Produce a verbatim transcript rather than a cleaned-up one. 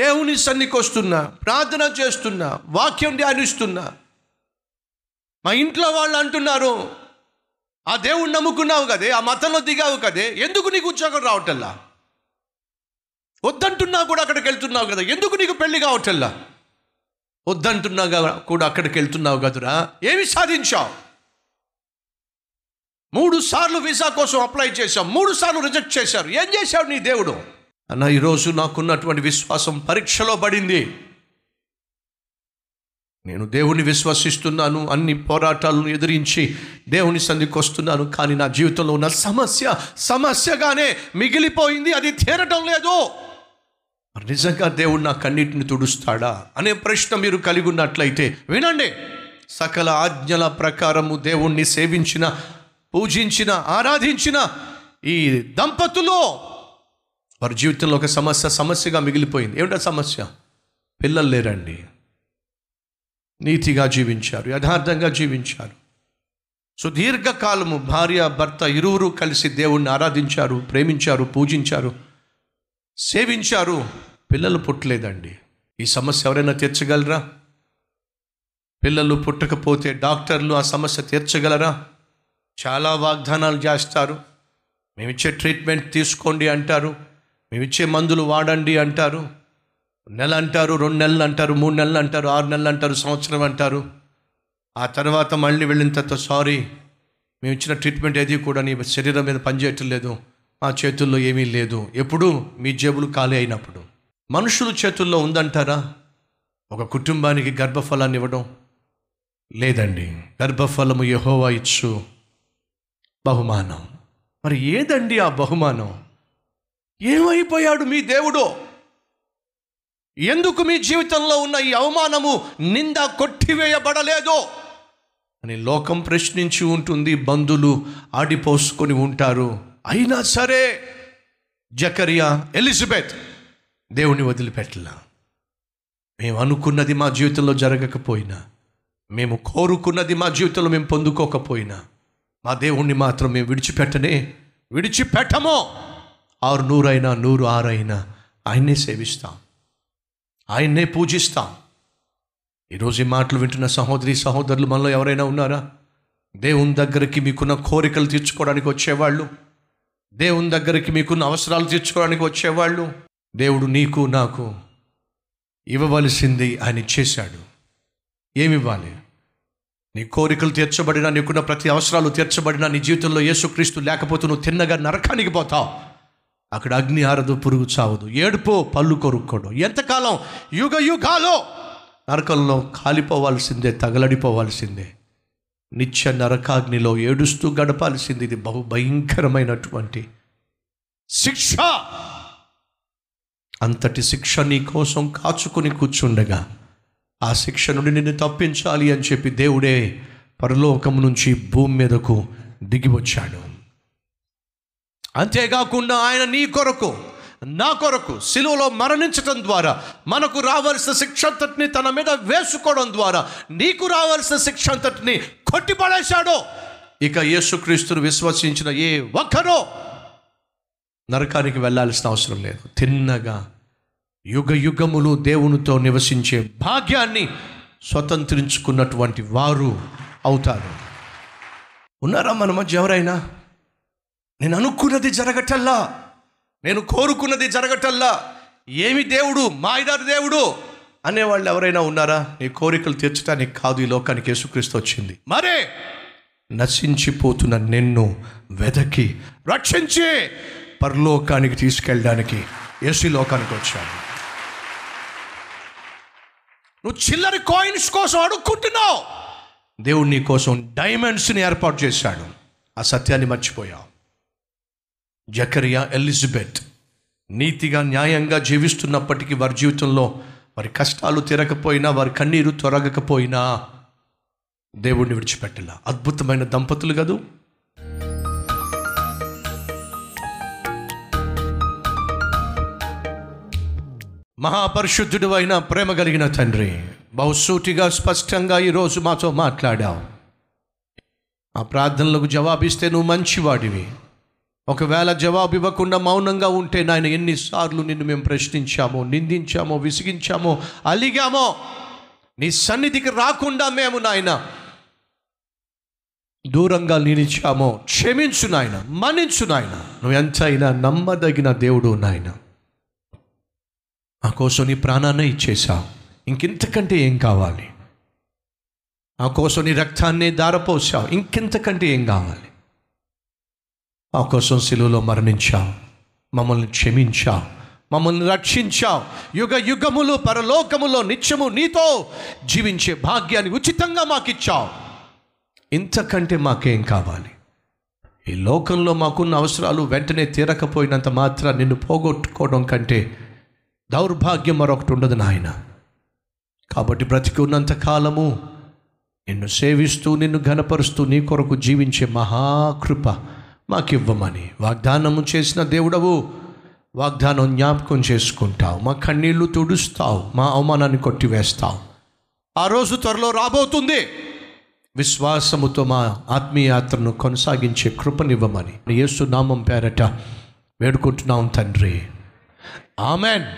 దేవుని సన్నిధికి వస్తున్నా, ప్రార్థన చేస్తున్నా, వాక్యం ధ్యానిస్తున్నా. మా ఇంట్లో వాళ్ళు అంటున్నారు, ఆ దేవుణ్ణి నమ్ముకున్నావు కదే, ఆ మతంలో దిగావు కదే, ఎందుకు నీకు ఉద్యోగం రావటల్లా? వద్దంటున్నా కూడా అక్కడికి వెళ్తున్నావు కదా, ఎందుకు నీకు పెళ్లి కావటల్లా? వద్దంటున్నా కూడా అక్కడికి వెళ్తున్నావు కదురా, ఏమి సాధించావు? మూడు సార్లు వీసా కోసం అప్లై చేశాం, మూడు సార్లు రిజెక్ట్ చేశారు, ఏం చేశావు నీ దేవుడు? అన్న, ఈరోజు నాకున్నటువంటి విశ్వాసం పరీక్షలో పడింది. నేను దేవుని విశ్వసిస్తున్నాను, అన్ని పోరాటాలను ఎదిరించి దేవుని సన్నిధికి వస్తున్నాను, కానీ నా జీవితంలో ఉన్న సమస్య సమస్యగానే మిగిలిపోయింది, అది తీరటం లేదు. నిజంగా దేవుడు నా కన్నిటిని తుడుస్తాడా అనే ప్రశ్న మీరు కలిగి ఉన్నట్లయితే వినండి. సకల ఆజ్ఞల ప్రకారము దేవుణ్ణి సేవించిన, పూజించిన, ఆరాధించిన ఈ దంపతులు వారి జీవితంలో ఒక సమస్య సమస్యగా మిగిలిపోయింది. ఏమిటా సమస్య? పిల్లలు లేరండి. నీతిగా జీవించారు, యథార్థంగా జీవించారు, సుదీర్ఘకాలము భార్య భర్త ఇరువురు కలిసి దేవుణ్ణి ఆరాధించారు, ప్రేమించారు, పూజించారు, సేవించారు, పిల్లలు పుట్టలేదండి. ఈ సమస్య ఎవరైనా తీర్చగలరా? పిల్లలు పుట్టకపోతే డాక్టర్లు ఆ సమస్య తీర్చగలరా? చాలా వాగ్దానాలు చేస్తారు, మేమిచ్చే ట్రీట్మెంట్ తీసుకోండి అంటారు, మేమిచ్చే మందులు వాడండి అంటారు, నెల అంటారు, రెండు నెలలు అంటారు, మూడు నెలలు అంటారు, ఆరు నెలలు అంటారు, సంవత్సరం అంటారు. ఆ తర్వాత మళ్ళీ వెళ్ళిన తర్వాత, సారీ, మేము ఇచ్చిన ట్రీట్మెంట్ ఏది కూడా నీ శరీరం మీద పనిచేయటం లేదు, మా చేతుల్లో ఏమీ లేదు. ఎప్పుడు? మీ జేబులు ఖాళీ అయినప్పుడు. మనుషుల చేతుల్లో ఉందంటారా? ఒక కుటుంబానికి గర్భఫలాన్ని ఇవ్వడం లేదండి. గర్భఫలము యెహోవా ఇచ్చు బహుమానం. మరి ఏదండి ఆ బహుమానం? ఏమైపోయాడు మీ దేవుడు? ఎందుకు మీ జీవితంలో ఉన్న ఈ అవమానము, నింద కొట్టివేయబడలేదు అని లోకం ప్రశ్నించి ఉంటుంది, బంధువులు ఆడిపోసుకొని ఉంటారు. అయినా సరే జకరియా, ఎలిజబెత్ దేవుని వదిలిపెట్టలా. మేము అనుకున్నది మా జీవితంలో జరగకపోయినా, మేము కోరుకున్నది మా జీవితంలో మేము పొందుకోకపోయినా, మా దేవుణ్ణి మాత్రం మేము విడిచిపెట్టనే విడిచిపెట్టము. ఆరు నూరైనా నూరు ఆరైనా ఆయన్నే సేవిస్తాం, ఆయన్నే పూజిస్తాం. ఈరోజు ఈ మాటలు వింటున్న సహోదరి సహోదరులు మనలో ఎవరైనా ఉన్నారా? దేవుని దగ్గరికి మీకున్న కోరికలు తీర్చుకోవడానికి వచ్చేవాళ్ళు, దేవుని దగ్గరికి మీకున్న అవసరాలు తీర్చుకోవడానికి వచ్చేవాళ్ళు. దేవుడు నీకు నాకు ఇవ్వవలసింది ఆయన ఇచ్చేశాడు. ఏమివ్వాలి? నీ కోరికలు తీర్చబడినా, నీకున్న ప్రతి అవసరాలు తీర్చబడినా, నీ జీవితంలో యేసుక్రీస్తు లేకపోతే నువ్వు తిన్నగా నరకానికి పోతావు. అక్కడ అగ్ని ఆరదు, పురుగు చావదు, ఏడుపో పళ్ళు కొరుక్కోడు. ఎంతకాలం? యుగ యుగాలు నరకంలో కాలిపోవాల్సిందే, తగలడిపోవాల్సిందే, నిత్య నరకాగ్నిలో ఏడుస్తూ గడపాల్సింది. ఇది బహు భయంకరమైనటువంటి శిక్ష. అంతటి శిక్ష నీ కోసం కాచుకుని కూర్చుండగా, ఆ శిక్ష నుండి నిన్ను తప్పించాలి అని చెప్పి దేవుడే పరలోకము నుంచి భూమి మీదకు దిగివచ్చాడు. అంతేకాకుండా ఆయన నీ కొరకు, నా కొరకు సిలువలో మరణించడం ద్వారా మనకు రావాల్సిన శిక్ష అంతటిని తన మీద వేసుకోవడం ద్వారా నీకు రావాల్సిన శిక్ష అంతటిని కొట్టిపడేశాడు. ఇక యేసుక్రీస్తును విశ్వసించిన ఏ ఒక్కరూ నరకానికి వెళ్ళాల్సిన అవసరం లేదు. తిన్నగా యుగ యుగములు దేవునితో నివసించే భాగ్యాన్ని స్వతంత్రించుకున్నటువంటి వారు అవుతారు. ఉన్నారా మన మధ్య ఎవరైనా? నేను అనుకున్నది జరగటల్లా, నేను కోరుకున్నది జరగటల్లా, ఏమి దేవుడు మాయదారి దేవుడు అనేవాళ్ళు ఎవరైనా ఉన్నారా? నీ కోరికలు తీర్చడానికి కాదు ఈ లోకానికి యేసుక్రీస్తు వచ్చింది, మరే నశించిపోతున్న నిన్ను వెదకి రక్షించి పరలోకానికి తీసుకెళ్ళడానికి యేసు లోకానికి వచ్చాడు. నువ్వు చిల్లరి కాయిన్స్ కోసం అడుక్కుంటున్నావు, దేవుడు నీ కోసం డైమండ్స్ని ఏర్పాటు చేశాడు. ఆ సత్యాన్ని మర్చిపోయావు. జకరియా, ఎలిజబెత్ నీతిగా న్యాయంగా జీవిస్తున్నప్పటికీ వారి జీవితంలో వారి కష్టాలు తీరకపోయినా, వారి కన్నీరు తొరగకపోయినా దేవుణ్ణి విడిచిపెట్టలా. అద్భుతమైన దంపతులు కదూ. మహాపరిశుద్ధుడు అయిన ప్రేమ కలిగిన తండ్రి, బహుసూటిగా స్పష్టంగా ఈరోజు మాతో మాట్లాడావు. ఆ ప్రార్థనలకు జవాబిస్తే నువ్వు మంచివాడివి, ఒకవేళ జవాబు ఇవ్వకుండా మౌనంగా ఉంటే నాయన ఎన్నిసార్లు నిన్ను మేము ప్రశ్నించామో, నిందించామో, విసిగించామో, అలిగామో, నీ సన్నిధికి రాకుండా మేము నాయన దూరంగా నిలిచామో, క్షమించు నాయన, మన్నించు నాయన. నువ్వు ఎంతైనా నమ్మదగిన దేవుడు నాయన. నా కోసం నీ ప్రాణాన్ని ఇచ్చేశావు, ఇంకెంతకంటే ఏం కావాలి? నా కోసం నీ రక్తాన్ని ధారపోసావు, ఇంకెంతకంటే ఏం కావాలి? నా కోసం సిలువలో మరణించావు, మమ్మల్ని క్షమించావు, మమ్మల్ని రక్షించావు. యుగ యుగములు పరలోకములో నిత్యము నీతో జీవించే భాగ్యాన్ని ఉచితంగా మాకిచ్చావు. ఇంతకంటే మాకేం కావాలి? ఈ లోకంలో మాకున్న అవసరాలు వెంటనే తీరకపోయినంత మాత్రం నిన్ను పోగొట్టుకోవడం కంటే దౌర్భాగ్యం మరొకటి ఉండదు నాయన. కాబట్టి బ్రతికున్నంత కాలము నిన్ను సేవిస్తూ, నిన్ను ఘనపరుస్తూ, నీ కొరకు జీవించే మహాకృప మాకివ్వమని వాగ్దానము చేసిన దేవుడవు. వాగ్దానం జ్ఞాపకం చేసుకుంటావు, మా కన్నీళ్లు తుడుస్తావు, మా అవమానాన్ని కొట్టివేస్తావు. ఆ రోజు త్వరలో రాబోతుంది. విశ్వాసముతో మా ఆత్మీయ యాత్రను కొనసాగించే కృపనివ్వమని యేసు నామం పేరట వేడుకుంటున్నాం తండ్రి. ఆమెన్.